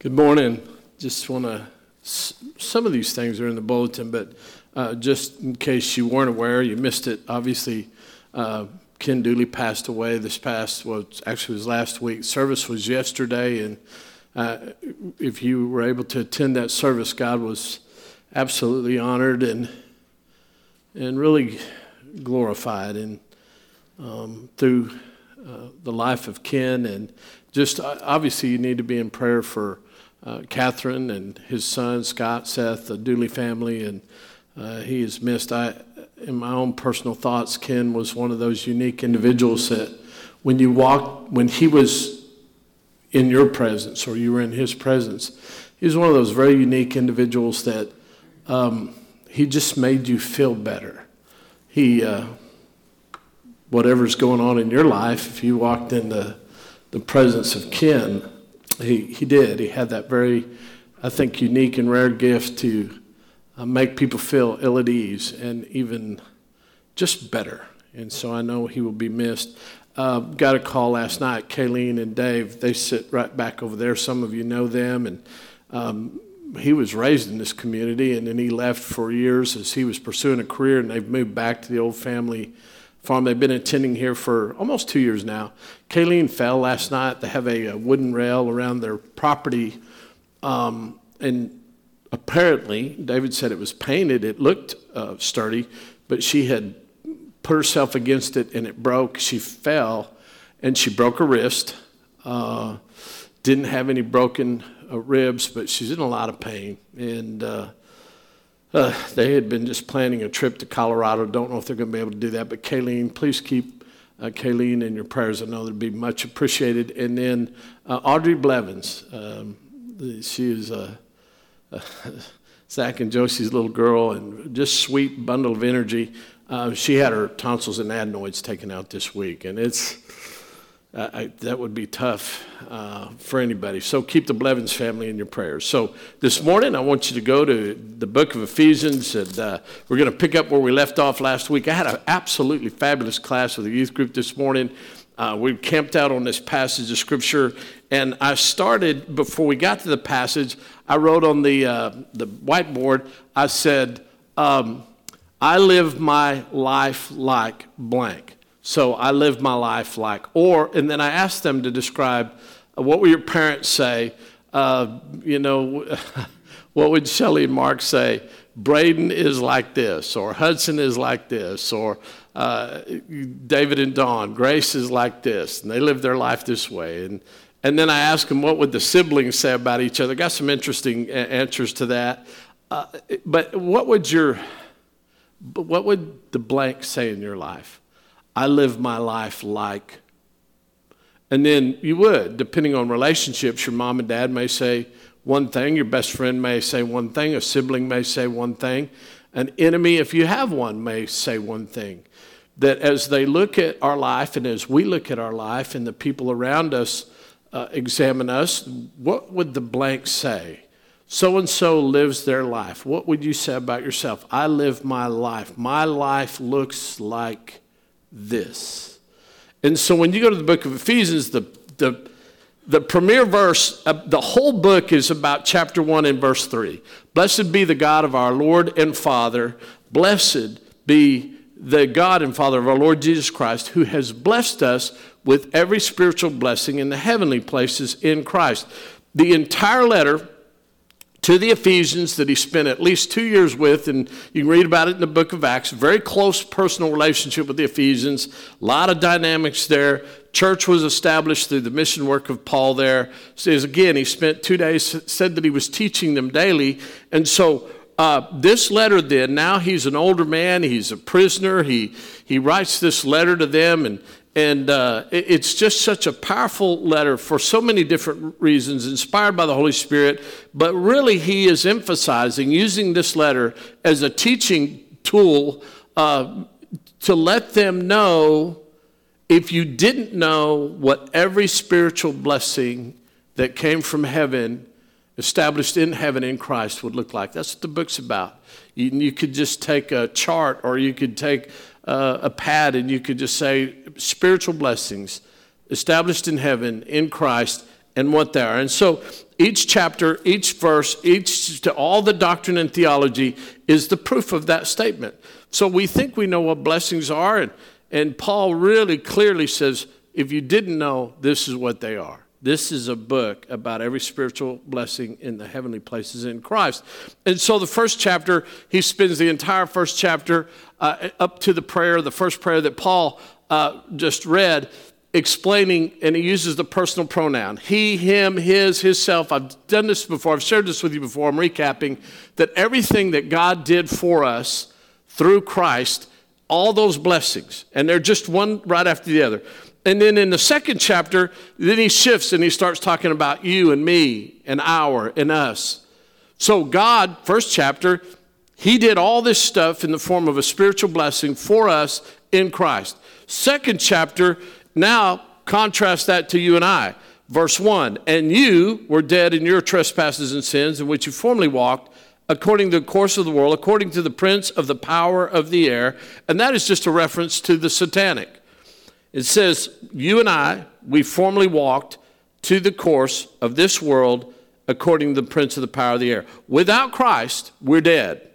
Good morning. Just want to, some of these things are in the bulletin, but just in case you weren't aware, you missed it. Obviously, Ken Dooley passed away this past, actually it was last week. Service was yesterday, and if you were able to attend that service, God was absolutely honored and really glorified and through the life of Ken. And just obviously you need to be in prayer for Catherine and his son, Scott, Seth, the Dooley family, and he is missed. In my own personal thoughts, Ken was one of those unique individuals that when he was in your presence or you were in his presence, he was one of those very unique individuals that he just made you feel better. He, whatever's going on in your life, if you walked in the presence of Ken, he did. He had that very, I think, unique and rare gift to make people feel ill at ease and even just better. And so I know he will be missed. Got a call last night, Kayleen and Dave. They sit right back over there. Some of you know them. And he was raised in this community, and then he left for years as he was pursuing a career, and they've moved back to the old family farm. They've been attending here for almost 2 years now. Kayleen fell last night. They have a wooden rail around their property, and apparently, David said it was painted. It looked sturdy, but she had put herself against it, and it broke. She fell, and she broke her wrist. Didn't have any broken ribs, but she's in a lot of pain, and they had been just planning a trip to Colorado. Don't know if they're going to be able to do that, but Kayleen, please keep Kayleen in your prayers. I know that'd be much appreciated. And then Audrey Blevins, she is Zach and Josie's little girl, and just sweet bundle of energy. She had her tonsils and adenoids taken out this week, and it's that would be tough for anybody. So keep the Blevins family in your prayers. So this morning I want you to go to the book of Ephesians, and we're going to pick up where we left off last week. I had an absolutely fabulous class with the youth group this morning. We camped out on this passage of Scripture, and I started, before we got to the passage, I wrote on the whiteboard, I said, I live my life like blank. So I live my life like, or, and then I asked them to describe, what would your parents say? What would Shelley and Mark say? Braden is like this, or Hudson is like this, or David and Dawn, Grace is like this, and they live their life this way. And then I asked them, what would the siblings say about each other? Got some interesting answers to that. But what would the blank say in your life? I live my life like, and then you would, depending on relationships, your mom and dad may say one thing, your best friend may say one thing, a sibling may say one thing, an enemy, if you have one, may say one thing. That as they look at our life and as we look at our life and the people around us examine us, what would the blank say? So-and-so lives their life. What would you say about yourself? I live my life. My life looks like this. And so when you go to the book of Ephesians, the premier verse, the whole book is about chapter 1 and verse 3. Blessed be the God of our Lord and Father. Blessed be the God and Father of our Lord Jesus Christ, who has blessed us with every spiritual blessing in the heavenly places in Christ. The entire letter to the Ephesians that he spent at least 2 years with, and you can read about it in the book of Acts, very close personal relationship with the Ephesians, a lot of dynamics there. Church was established through the mission work of Paul there. So again, he spent 2 days, said that he was teaching them daily, and so this letter then, now he's an older man, he's a prisoner, he writes this letter to them, and it's just such a powerful letter for so many different reasons, inspired by the Holy Spirit. But really, he is emphasizing using this letter as a teaching tool to let them know, if you didn't know, what every spiritual blessing that came from heaven, established in heaven in Christ, would look like. That's what the book's about. You could just take a chart, or you could take a pad, and you could just say spiritual blessings established in heaven in Christ, and what they are. And so each chapter, each verse, all the doctrine and theology is the proof of that statement. So we think we know what blessings are, and Paul really clearly says, if you didn't know, this is what they are. This is a book about every spiritual blessing in the heavenly places in Christ. And so the first chapter, he spends the entire first chapter up to the prayer, the first prayer that Paul just read, explaining, and he uses the personal pronoun. He, him, his, hisself. I've done this before. I've shared this with you before. I'm recapping that everything that God did for us through Christ, all those blessings, and they're just one right after the other. And then in the second chapter, then he shifts and he starts talking about you and me and our and us. So God, first chapter, he did all this stuff in the form of a spiritual blessing for us in Christ. Second chapter, now contrast that to you and I. Verse 1, and you were dead in your trespasses and sins in which you formerly walked, according to the course of the world, according to the prince of the power of the air. And that is just a reference to the satanic. It says, you and I, we formerly walked to the course of this world according to the prince of the power of the air. Without Christ, we're dead.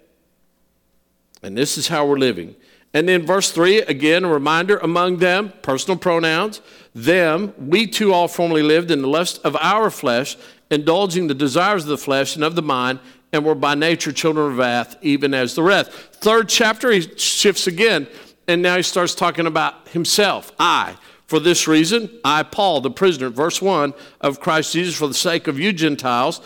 And this is how we're living. And then verse 3, again, a reminder, among them, personal pronouns, them, we too all formerly lived in the lust of our flesh, indulging the desires of the flesh and of the mind, and were by nature children of wrath, even as the rest. Third chapter, he shifts again. And now he starts talking about himself. I, for this reason, I, Paul, the prisoner, verse 1 of Christ Jesus, for the sake of you Gentiles.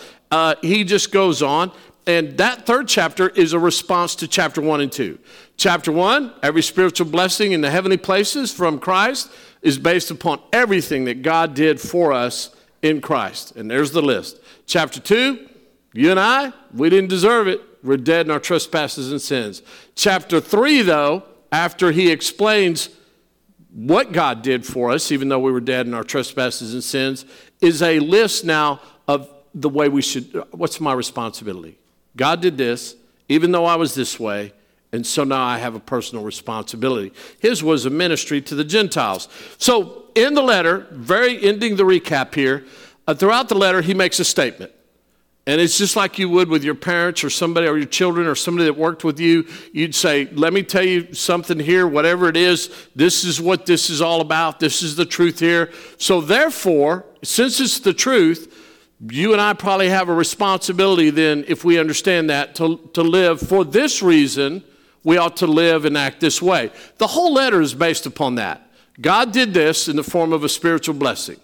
He just goes on. And that third chapter is a response to chapter 1 and 2. Chapter 1, every spiritual blessing in the heavenly places from Christ is based upon everything that God did for us in Christ. And there's the list. Chapter 2, you and I, we didn't deserve it. We're dead in our trespasses and sins. Chapter 3, though, after he explains what God did for us, even though we were dead in our trespasses and sins, is a list now of the way we should, what's my responsibility? God did this, even though I was this way, and so now I have a personal responsibility. His was a ministry to the Gentiles. So in the letter, ending the recap here, throughout the letter, he makes a statement. And it's just like you would with your parents or somebody or your children or somebody that worked with you. You'd say, let me tell you something here, whatever it is. This is what this is all about. This is the truth here. So therefore, since it's the truth, you and I probably have a responsibility then, if we understand that, to live for this reason. We ought to live and act this way. The whole letter is based upon that. God did this in the form of a spiritual blessing.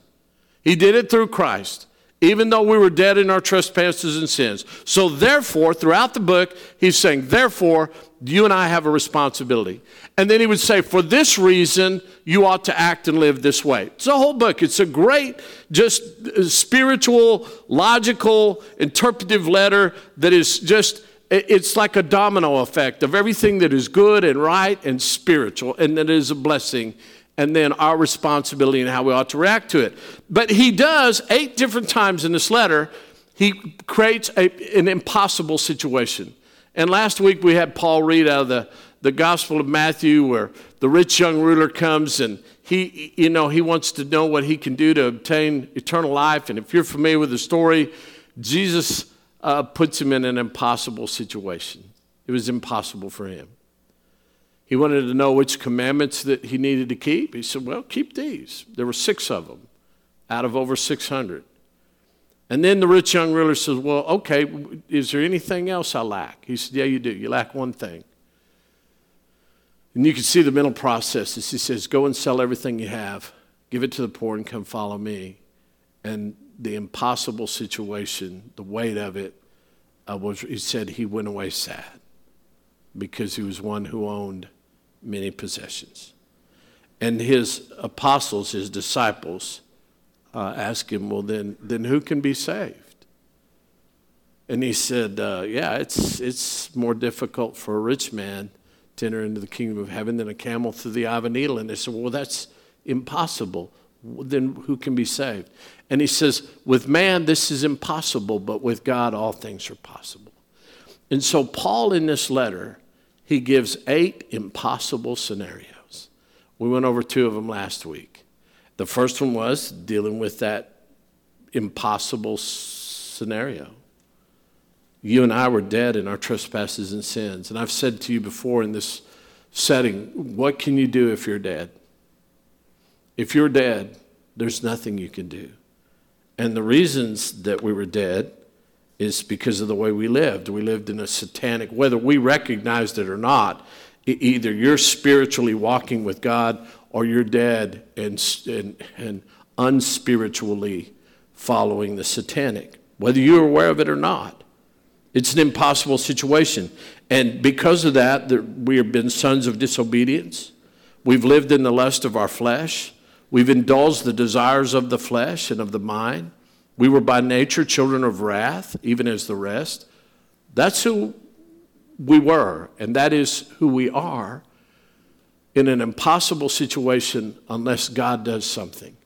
He did it through Christ, even though we were dead in our trespasses and sins. So therefore, throughout the book, he's saying, therefore, you and I have a responsibility. And then he would say, for this reason, you ought to act and live this way. It's a whole book. It's a great, just spiritual, logical, interpretive letter that is just, it's like a domino effect of everything that is good and right and spiritual, and that is a blessing. And then our responsibility and how we ought to react to it. But he does 8 different times in this letter, he creates an impossible situation. And last week we had Paul read out of the Gospel of Matthew where the rich young ruler comes and he wants to know what he can do to obtain eternal life. And if you're familiar with the story, Jesus puts him in an impossible situation. It was impossible for him. He wanted to know which commandments that he needed to keep. He said, well, keep these. There were 6 of them out of over 600. And then the rich young ruler says, well, okay, is there anything else I lack? He said, yeah, you do. You lack one thing. And you can see the mental processes. He says, go and sell everything you have. Give it to the poor and come follow me. And the impossible situation, the weight of it, he said he went away sad because he was one who owned many possessions. And his apostles, his disciples, asked him, well, then who can be saved? And he said, yeah, it's more difficult for a rich man to enter into the kingdom of heaven than a camel through the eye of a needle. And they said, well, that's impossible. Then who can be saved? And he says, with man, this is impossible, but with God, all things are possible. And so Paul, in this letter, he gives 8 impossible scenarios. We went over 2 of them last week. The first one was dealing with that impossible scenario. You and I were dead in our trespasses and sins. And I've said to you before in this setting, what can you do if you're dead? If you're dead, there's nothing you can do. And the reasons that we were dead is because of the way we lived. We lived in a satanic, whether we recognized it or not, either you're spiritually walking with God or you're dead and unspiritually following the satanic, whether you're aware of it or not. It's an impossible situation. And because of that, we have been sons of disobedience. We've lived in the lust of our flesh. We've indulged the desires of the flesh and of the mind. We were by nature children of wrath, even as the rest. That's who we were, and that is who we are in an impossible situation unless God does something.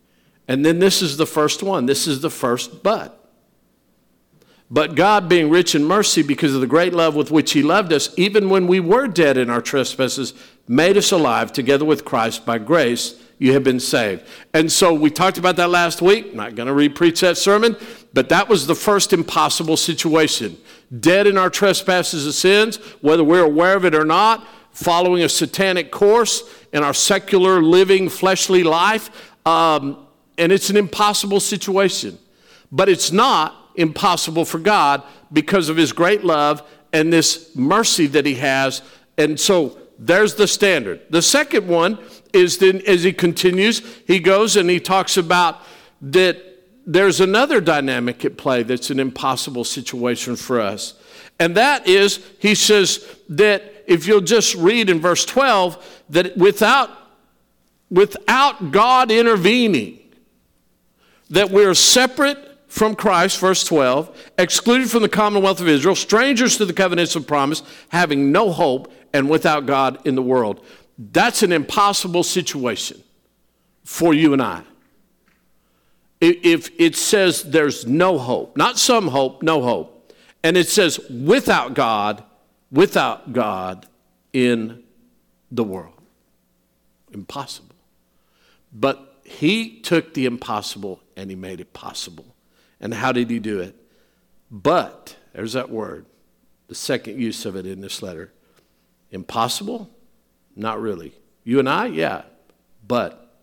And then this is the first one. This is the first but. But God, being rich in mercy because of the great love with which he loved us, even when we were dead in our trespasses, made us alive together with Christ. By grace, you have been saved. And so we talked about that last week. Not going to re-preach that sermon, but that was the first impossible situation. Dead in our trespasses and sins, whether we're aware of it or not, following a satanic course in our secular living fleshly life. And it's an impossible situation. But it's not impossible for God because of his great love and this mercy that he has. And so there's the standard. The second one is then, as he continues, he goes and he talks about that there's another dynamic at play that's an impossible situation for us. And that is, he says that if you'll just read in verse 12, that without God intervening, that we're separate from Christ, verse 12, excluded from the commonwealth of Israel, strangers to the covenants of promise, having no hope, and without God in the world. That's an impossible situation for you and I. If it says there's no hope, not some hope, no hope, and it says without God in the world. Impossible. But he took the impossible and he made it possible. And how did he do it? But, there's that word, the second use of it in this letter. Impossible? Not really. You and I? Yeah. But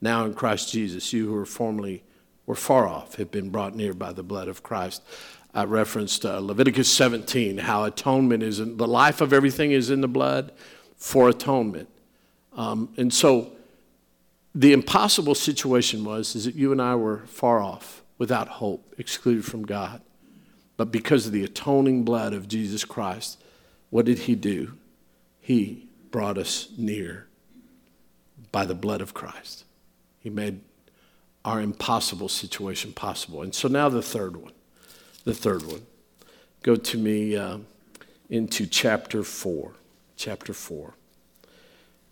now in Christ Jesus, you who were far off have been brought near by the blood of Christ. I referenced Leviticus 17, how atonement is, the life of everything is in the blood for atonement. And so the impossible situation is that you and I were far off, without hope, excluded from God. But because of the atoning blood of Jesus Christ, what did he do? He brought us near by the blood of Christ. He made our impossible situation possible. And so now the third one. Go to me into chapter 4.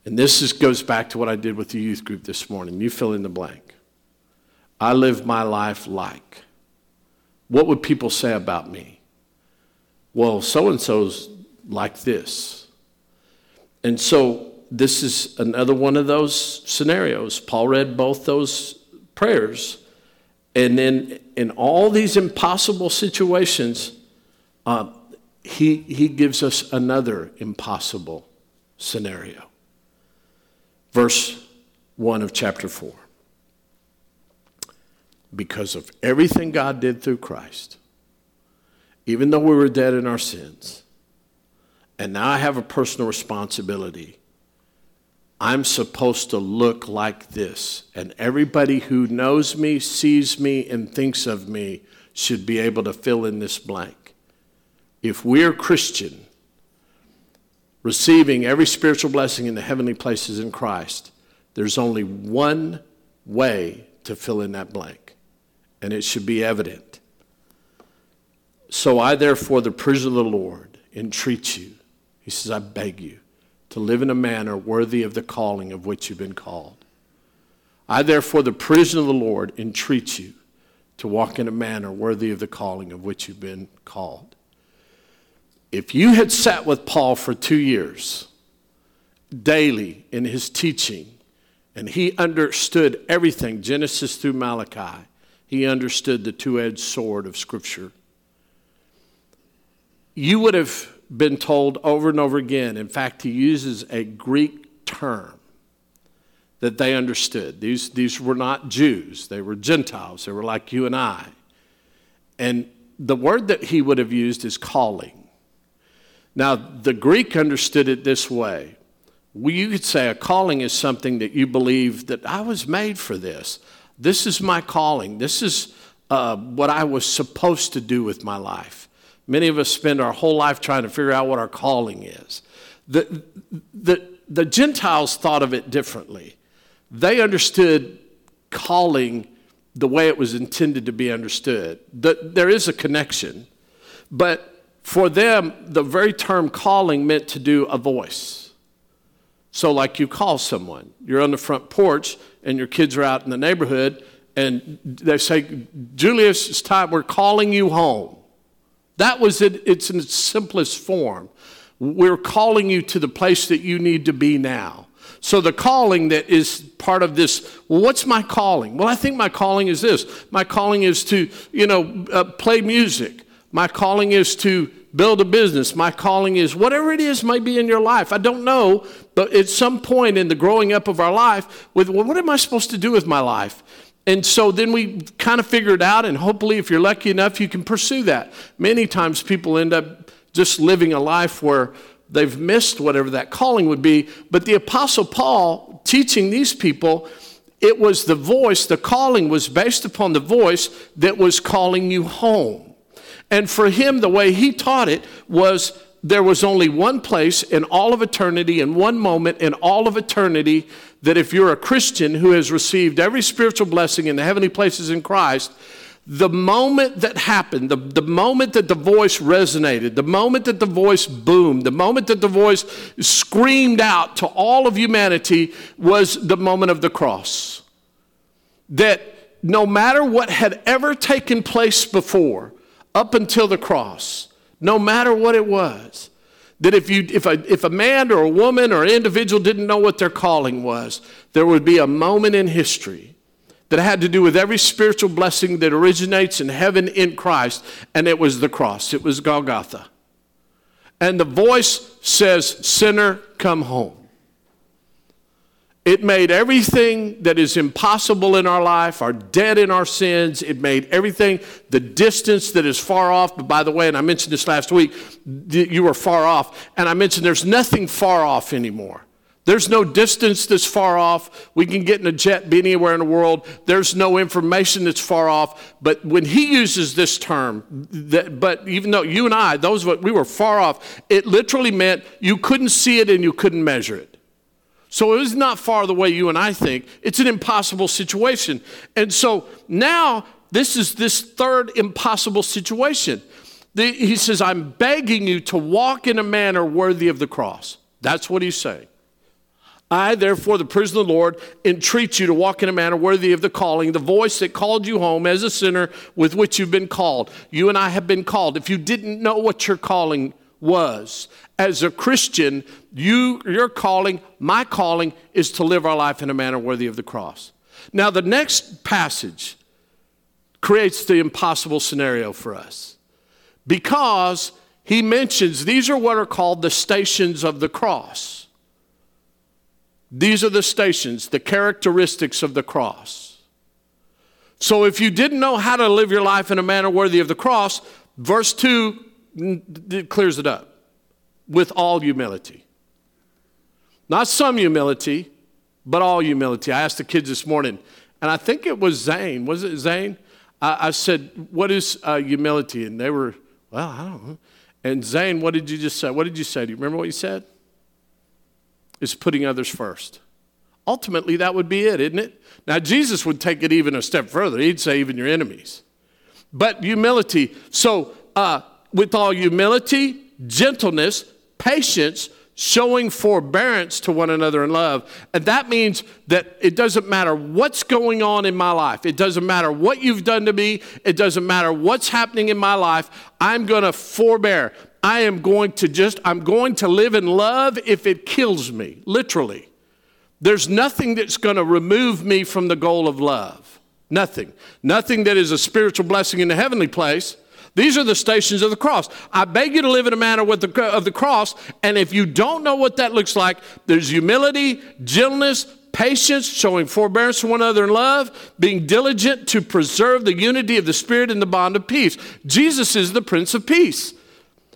And this goes back to what I did with the youth group this morning. You fill in the blank. I live my life like. What would people say about me? Well, so-and-so's like this. And so this is another one of those scenarios. Paul read both those prayers. And then in all these impossible situations, he gives us another impossible scenario. Verse 1 of chapter 4. Because of everything God did through Christ, even though we were dead in our sins, and now I have a personal responsibility, I'm supposed to look like this. And everybody who knows me, sees me, and thinks of me should be able to fill in this blank. If we're Christian, receiving every spiritual blessing in the heavenly places in Christ, there's only one way to fill in that blank. And it should be evident. So I, therefore, the prisoner of the Lord, entreat you. He says, I beg you to live in a manner worthy of the calling of which you've been called. I, therefore, the prisoner of the Lord, entreat you to walk in a manner worthy of the calling of which you've been called. If you had sat with Paul for 2 years, daily in his teaching, and he understood everything, Genesis through Malachi, He understood the two-edged sword of Scripture. You would have been told over and over again. In fact, he uses a Greek term that they understood. These were not Jews. They were Gentiles. They were like you and I. And the word that he would have used is calling. Now, the Greek understood it this way. You could say a calling is something that you believe that I was made for this. This is my calling. This is what I was supposed to do with my life. Many of us spend our whole life trying to figure out what our calling is. The Gentiles thought of it differently. They understood calling the way it was intended to be understood. There is a connection. But for them, the very term calling meant to do a voice. So like you call someone. You're on the front porch and your kids are out in the neighborhood and they say, Julius, it's time, we're calling you home. That was it. It's in its simplest form. We're calling you to the place that you need to be now. So the calling that is part of this, well, what's my calling? Well, I think my calling is this. My calling is to, play music. My calling is to build a business. My calling is whatever it is might be in your life. I don't know, but at some point in the growing up of our life, what am I supposed to do with my life? And so then we kind of figure it out, and hopefully if you're lucky enough, you can pursue that. Many times people end up just living a life where they've missed whatever that calling would be. But the Apostle Paul teaching these people, it was the voice, the calling was based upon the voice that was calling you home. And for him, the way he taught it was there was only one place in all of eternity, in one moment in all of eternity, that if you're a Christian who has received every spiritual blessing in the heavenly places in Christ, the moment that happened, the moment that the voice resonated, the moment that the voice boomed, the moment that the voice screamed out to all of humanity was the moment of the cross. That no matter what had ever taken place before, up until the cross, no matter what it was, that if a man or a woman or an individual didn't know what their calling was, there would be a moment in history that had to do with every spiritual blessing that originates in heaven in Christ, and it was the cross. It was Golgotha. And the voice says, "Sinner, come home." It made everything that is impossible in our life, our dead in our sins. It made everything, the distance that is far off. But by the way, and I mentioned this last week, you were far off. And I mentioned there's nothing far off anymore. There's no distance that's far off. We can get in a jet, be anywhere in the world. There's no information that's far off. But when he uses this term, but even though you and I, those of us, we were far off, it literally meant you couldn't see it and you couldn't measure it. So it was not far the way you and I think. It's an impossible situation. And so now this is this third impossible situation. He says, I'm begging you to walk in a manner worthy of the cross. That's what he's saying. I, therefore, the prisoner of the Lord, entreat you to walk in a manner worthy of the calling, the voice that called you home as a sinner with which you've been called. You and I have been called. If you didn't know what your calling was, as a Christian, your calling, my calling, is to live our life in a manner worthy of the cross. Now, the next passage creates the impossible scenario for us because he mentions these are what are called the stations of the cross. These are the stations, the characteristics of the cross. So if you didn't know how to live your life in a manner worthy of the cross, verse 2 clears it up. With all humility. Not some humility, but all humility. I asked the kids this morning, and I think it was Zane. Was it Zane? I said, what is humility? And they were, well, I don't know. And Zane, what did you just say? What did you say? Do you remember what you said? It's putting others first. Ultimately, that would be it, isn't it? Now, Jesus would take it even a step further. He'd say even your enemies. But humility. So with all humility, gentleness, patience, showing forbearance to one another in love. And that means that it doesn't matter what's going on in my life. It doesn't matter what you've done to me. It doesn't matter what's happening in my life. I'm going to forbear. I'm going to live in love if it kills me, literally. There's nothing that's going to remove me from the goal of love. Nothing. Nothing that is a spiritual blessing in the heavenly place. These are the stations of the cross. I beg you to live in a manner with of the cross, and if you don't know what that looks like, there's humility, gentleness, patience, showing forbearance to one another in love, being diligent to preserve the unity of the Spirit in the bond of peace. Jesus is the Prince of Peace.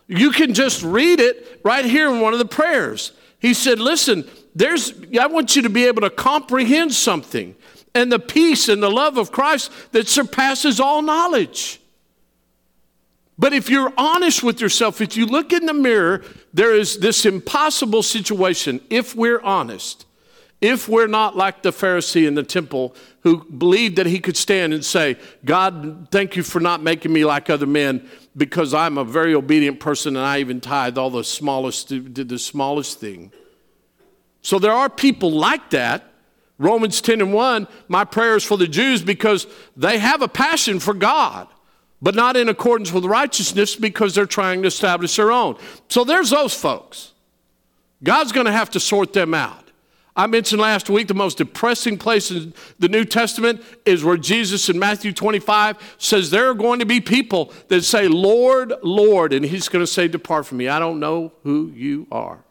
You can just read it right here in one of the prayers. He said, listen, I want you to be able to comprehend something, and the peace and the love of Christ that surpasses all knowledge. But if you're honest with yourself, if you look in the mirror, there is this impossible situation, if we're honest, if we're not like the Pharisee in the temple who believed that he could stand and say, God, thank you for not making me like other men, because I'm a very obedient person and I even tithe all the smallest thing. So there are people like that. Romans 10:1, my prayer is for the Jews because they have a passion for God, but not in accordance with righteousness because they're trying to establish their own. So there's those folks. God's going to have to sort them out. I mentioned last week the most depressing place in the New Testament is where Jesus in Matthew 25 says there are going to be people that say, Lord, Lord, and he's going to say, depart from me. I don't know who you are.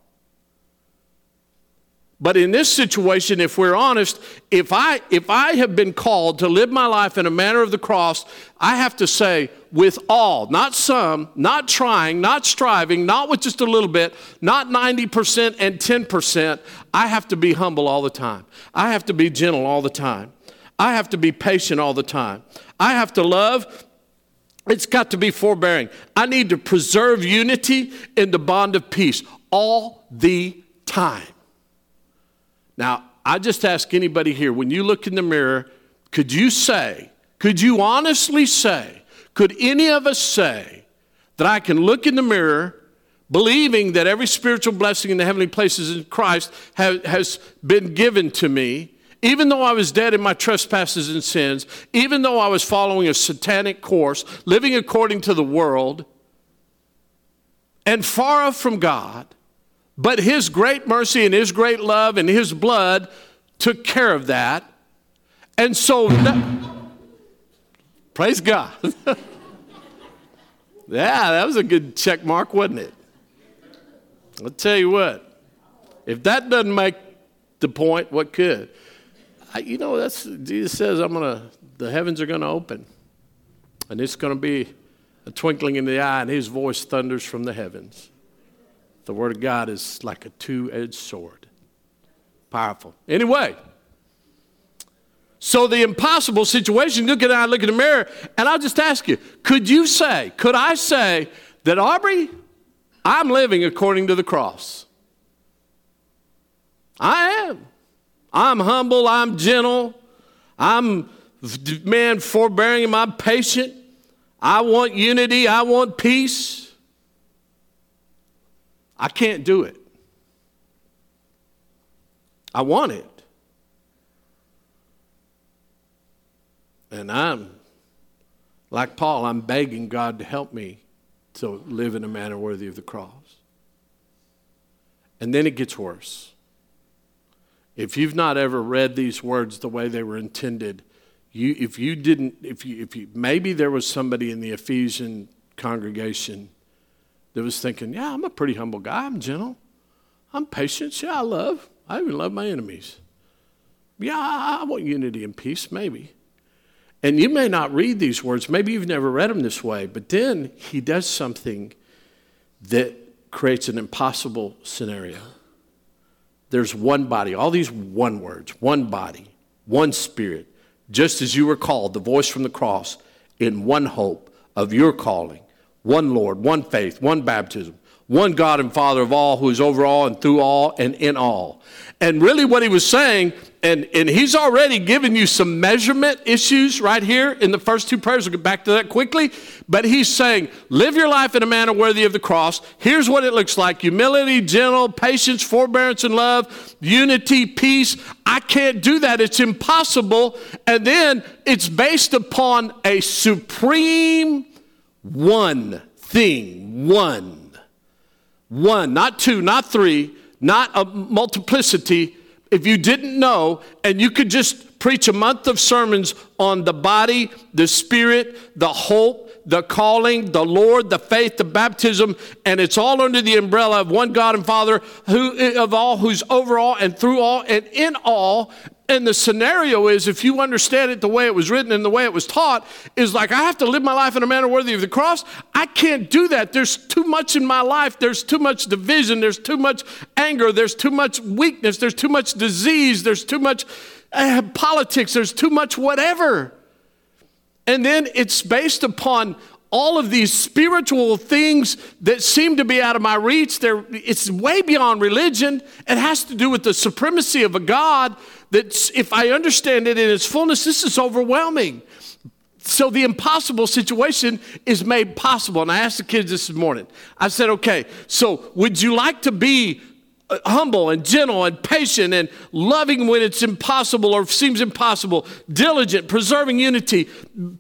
But in this situation, if we're honest, if I have been called to live my life in a manner of the cross, I have to say with all, not some, not trying, not striving, not with just a little bit, not 90% and 10%, I have to be humble all the time. I have to be gentle all the time. I have to be patient all the time. I have to love. It's got to be forbearing. I need to preserve unity in the bond of peace all the time. Now, I just ask anybody here, when you look in the mirror, could you honestly say, could any of us say that I can look in the mirror believing that every spiritual blessing in the heavenly places in Christ has been given to me, even though I was dead in my trespasses and sins, even though I was following a satanic course, living according to the world, and far off from God, but his great mercy and his great love and his blood took care of that. And so, praise God. Yeah, that was a good check mark, wasn't it? I'll tell you what, if that doesn't make the point, what could? That's Jesus says, the heavens are going to open. And it's going to be a twinkling in the eye, and his voice thunders from the heavens. The word of God is like a two-edged sword. Powerful. Anyway, so the impossible situation, look in the mirror, and I'll just ask you, could I say that, Aubrey, I'm living according to the cross? I am. I'm humble. I'm gentle. I'm, forbearing. And I'm patient. I want unity. I want peace. I can't do it. I want it. And I'm, like Paul, I'm begging God to help me to live in a manner worthy of the cross. And then it gets worse. If you've not ever read these words the way they were intended, maybe there was somebody in the Ephesian congregation that was thinking, yeah, I'm a pretty humble guy. I'm gentle. I'm patient. Yeah, I love. I even love my enemies. Yeah, I want unity and peace, maybe. And you may not read these words. Maybe you've never read them this way. But then he does something that creates an impossible scenario. There's one body. All these one words. One body. One spirit. Just as you were called, the voice from the cross, in one hope of your calling. One Lord, one faith, one baptism, one God and Father of all, who is over all and through all and in all. And really what he was saying, and he's already given you some measurement issues right here in the first two prayers. We'll get back to that quickly. But he's saying, live your life in a manner worthy of the cross. Here's what it looks like. Humility, gentle, patience, forbearance, and love, unity, peace. I can't do that. It's impossible. And then it's based upon a supreme one thing, one, not two, not three, not a multiplicity. If you didn't know, and you could just preach a month of sermons on the body, the spirit, the hope, the calling, the Lord, the faith, the baptism, and it's all under the umbrella of one God and Father who of all, who's over all and through all and in all. And the scenario is, if you understand it the way it was written and the way it was taught, is like, I have to live my life in a manner worthy of the cross. I can't do that. There's too much in my life. There's too much division. There's too much anger. There's too much weakness. There's too much disease. There's too much politics. There's too much whatever. And then it's based upon all of these spiritual things that seem to be out of my reach. It's way beyond religion. It has to do with the supremacy of a God that, if I understand it in its fullness, this is overwhelming. So the impossible situation is made possible. And I asked the kids this morning. I said, okay, so would you like to be humble and gentle and patient and loving when it's impossible or seems impossible, diligent, preserving unity,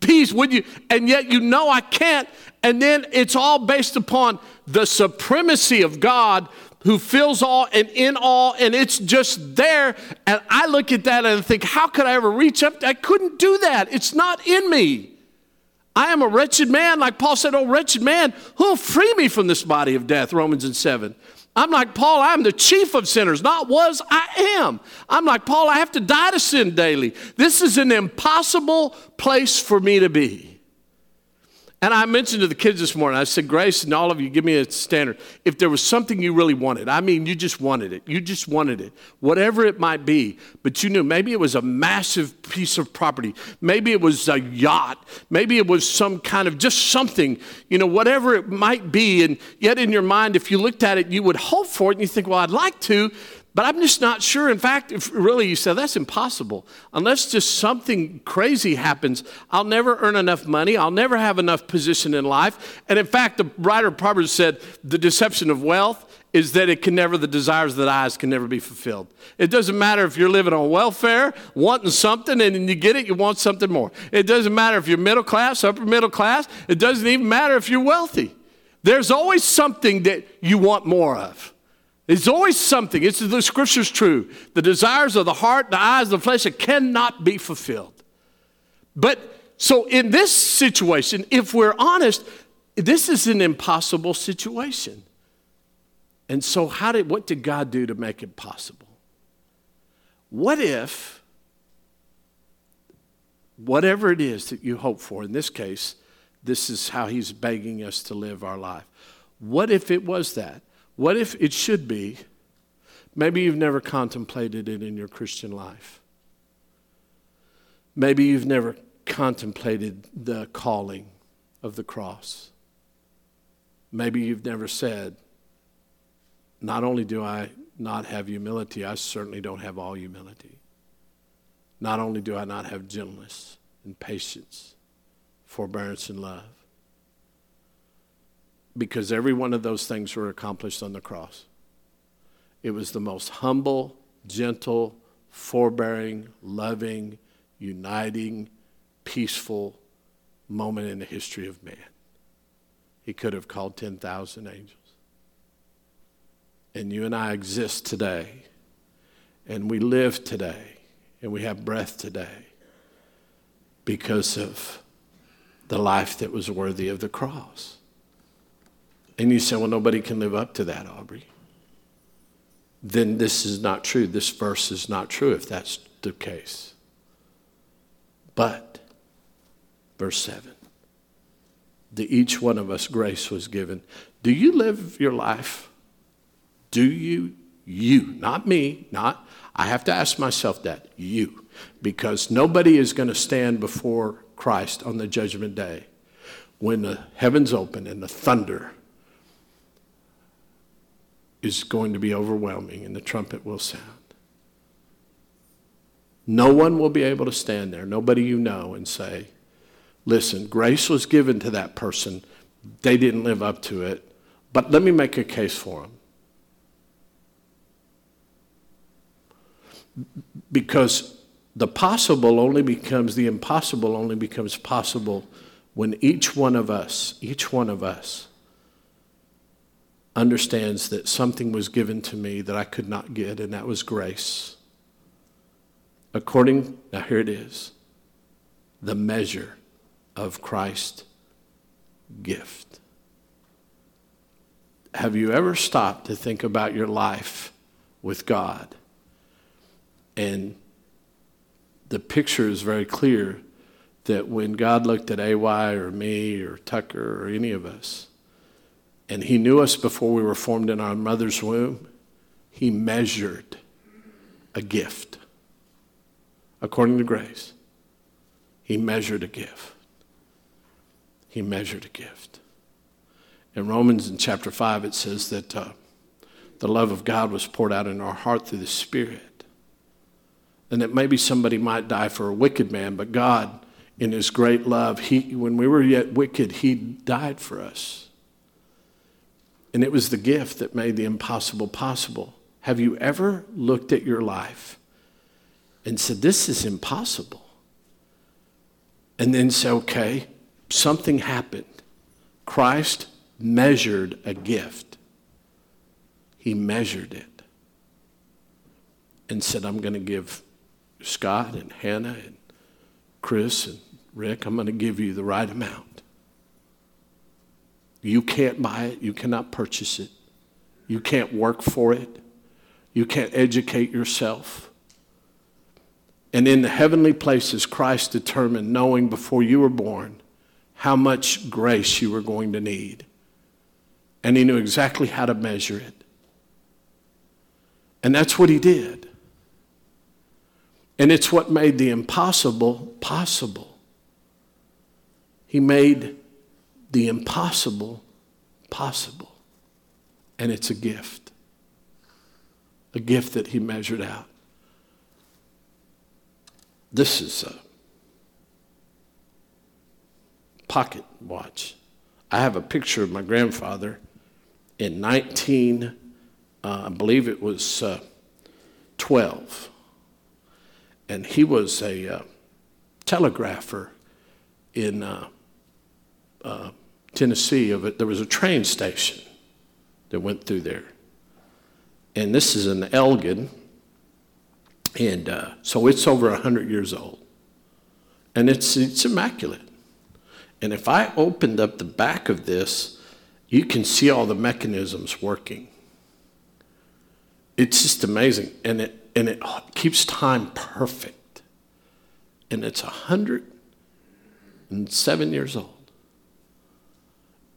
peace, would you? And yet you know I can't. And then it's all based upon the supremacy of God who fills all and in all, and it's just there. And I look at that and I think, how could I ever reach up? I couldn't do that. It's not in me. I am a wretched man. Like Paul said, oh, wretched man, who'll free me from this body of death, Romans 7. I'm like Paul, I'm the chief of sinners, not was, I am. I'm like Paul, I have to die to sin daily. This is an impossible place for me to be. And I mentioned to the kids this morning, I said, Grace, and all of you, give me a standard. If there was something you really wanted, I mean, you just wanted it. You just wanted it, whatever it might be. But you knew maybe it was a massive piece of property. Maybe it was a yacht. Maybe it was some kind of just something, you know, whatever it might be. And yet in your mind, if you looked at it, you would hope for it. And you think, well, I'd like to, but I'm just not sure. In fact, if really you say, that's impossible. Unless just something crazy happens, I'll never earn enough money. I'll never have enough position in life. And in fact, the writer of Proverbs said, the deception of wealth is that it can never, the desires of the eyes can never be fulfilled. It doesn't matter if you're living on welfare, wanting something, and then you get it, you want something more. It doesn't matter if you're middle class, upper middle class. It doesn't even matter if you're wealthy. There's always something that you want more of. It's always something. It's the scripture's true. The desires of the heart, the eyes, the flesh, it cannot be fulfilled. But so in this situation, if we're honest, this is an impossible situation. And so what did God do to make it possible? What if whatever it is that you hope for, in this case, this is how he's begging us to live our life. What if it was that? What if it should be? Maybe you've never contemplated it in your Christian life. Maybe you've never contemplated the calling of the cross. Maybe you've never said, not only do I not have humility, I certainly don't have all humility. Not only do I not have gentleness and patience, forbearance and love. Because every one of those things were accomplished on the cross. It was the most humble, gentle, forbearing, loving, uniting, peaceful moment in the history of man. He could have called 10,000 angels. And you and I exist today. And we live today. And we have breath today. Because of the life that was worthy of the cross. And you say, well, nobody can live up to that, Aubrey. Then this is not true. This verse is not true if that's the case. But, verse 7, to each one of us grace was given. Do you live your life? Do you? You, not me, not. I have to ask myself that, you. Because nobody is going to stand before Christ on the judgment day when the heavens open and the thunder is going to be overwhelming and the trumpet will sound. No one will be able to stand there, nobody you know, and say, listen, grace was given to that person. They didn't live up to it, but let me make a case for them. Because the possible only becomes, the impossible only becomes possible when each one of us understands that something was given to me that I could not get, and that was grace. according, now here it is, the measure of Christ's gift. Have you ever stopped to think about your life with God? And the picture is very clear that when God looked at AY or me or Tucker or any of us, and he knew us before we were formed in our mother's womb, he measured a gift. According to grace, he measured a gift. He measured a gift. In Romans in chapter 5, it says that the love of God was poured out in our heart through the Spirit. And that maybe somebody might die for a wicked man, but God, in his great love, when we were yet wicked, he died for us. And it was the gift that made the impossible possible. Have you ever looked at your life and said, this is impossible? And then say, okay, something happened. Christ measured a gift. He measured it and said, I'm going to give Scott and Hannah and Chris and Rick, I'm going to give you the right amount. You can't buy it. You cannot purchase it. You can't work for it. You can't educate yourself. And in the heavenly places, Christ determined, knowing before you were born, how much grace you were going to need. And he knew exactly how to measure it. And that's what he did. And it's what made the impossible possible. He made the impossible possible. And it's a gift. A gift that he measured out. This is a pocket watch. I have a picture of my grandfather in 12. And he was a telegrapher in Tennessee. There was a train station that went through there. And this is in Elgin. And so it's over 100 years old. And it's immaculate. And if I opened up the back of this, you can see all the mechanisms working. It's just amazing. And it keeps time perfect. And it's 107 years old.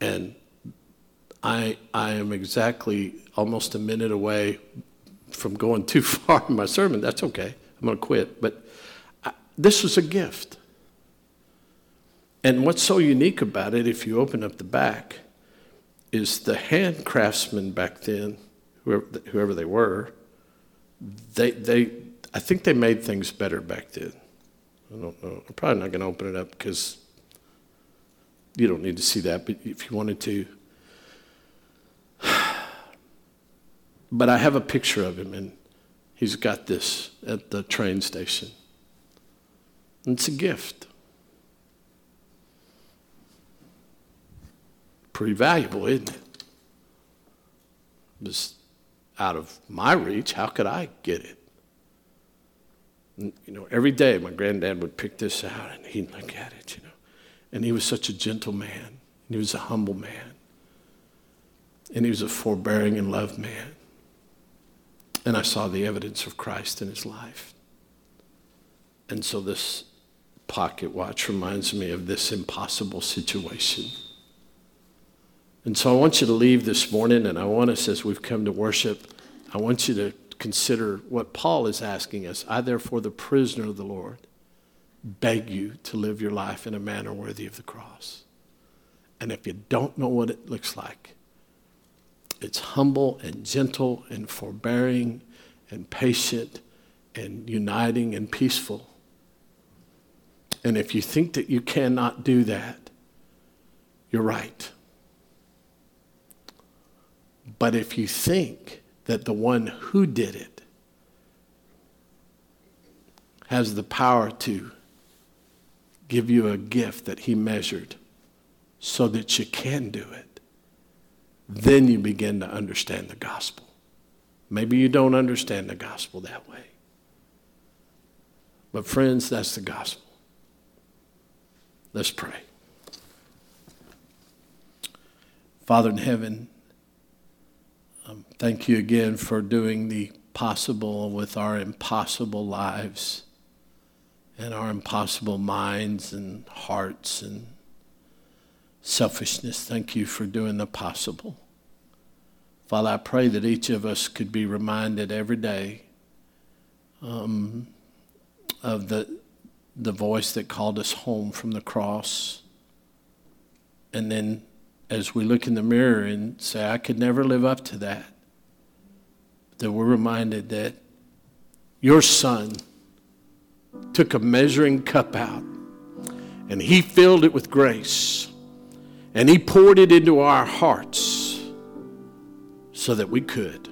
And I am exactly almost a minute away from going too far in my sermon. That's okay. I'm going to quit. But this was a gift. And what's so unique about it, if you open up the back, is the hand craftsmen back then, whoever they were, I think they made things better back then. I don't know. I'm probably not going to open it up because you don't need to see that, but if you wanted to. But I have a picture of him, and he's got this at the train station. And it's a gift. Pretty valuable, isn't it? It was out of my reach. How could I get it? And, every day my granddad would pick this out and he'd look at it, And he was such a gentle man. And he was a humble man. And he was a forbearing and loved man. And I saw the evidence of Christ in his life. And so this pocket watch reminds me of this impossible situation. And so I want you to leave this morning, and I want us, as we've come to worship, I want you to consider what Paul is asking us. I, therefore, the prisoner of the Lord, beg you to live your life in a manner worthy of the cross. And if you don't know what it looks like, it's humble and gentle and forbearing and patient and uniting and peaceful. And if you think that you cannot do that, you're right. But if you think that the one who did it has the power to give you a gift that he measured so that you can do it, then you begin to understand the gospel. Maybe you don't understand the gospel that way. But friends, that's the gospel. Let's pray. Father in heaven, thank you again for doing the possible with our impossible lives and our impossible minds and hearts and selfishness. Thank you for doing the possible. Father, I pray that each of us could be reminded every day of the voice that called us home from the cross. And then as we look in the mirror and say, I could never live up to that, that we're reminded that your son took a measuring cup out and he filled it with grace and he poured it into our hearts so that we could.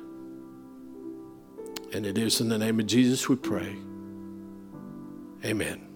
And it is in the name of Jesus we pray. Amen.